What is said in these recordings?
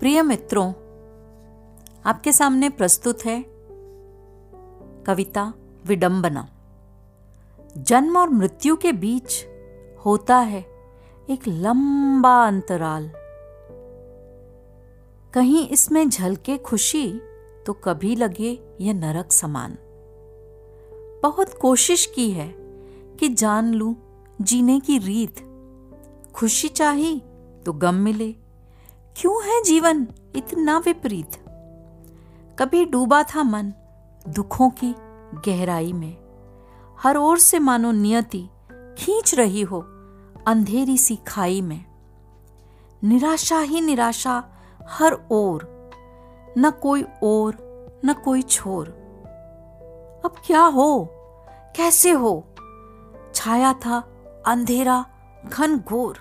प्रिय मित्रों, आपके सामने प्रस्तुत है कविता विडंबना। जन्म और मृत्यु के बीच होता है एक लंबा अंतराल। कहीं इसमें झलके खुशी तो कभी लगे यह नरक समान। बहुत कोशिश की है कि जान लूं जीने की रीत, खुशी चाही तो गम मिले, क्यों है जीवन इतना विपरीत। कभी डूबा था मन दुखों की गहराई में, हर ओर से मानो नियति खींच रही हो अंधेरी सी खाई में। निराशा ही निराशा हर ओर, न कोई ओर न कोई छोर। अब क्या हो कैसे हो, छाया था अंधेरा घन घोर।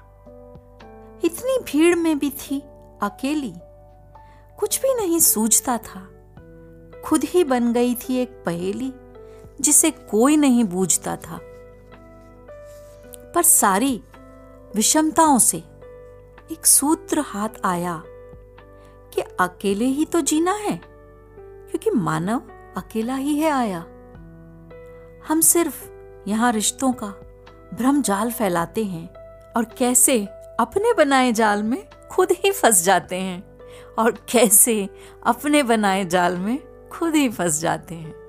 इतनी भीड़ में भी थी अकेली, कुछ भी नहीं सूझता था। खुद ही बन गई थी एक पहेली जिसे कोई नहीं बूझता था। पर सारी विषमताओं से एक सूत्र हाथ आया कि अकेले ही तो जीना है, क्योंकि मानव अकेला ही है आया। हम सिर्फ यहाँ रिश्तों का भ्रम जाल फैलाते हैं और कैसे अपने बनाए जाल में खुद ही फंस जाते हैं।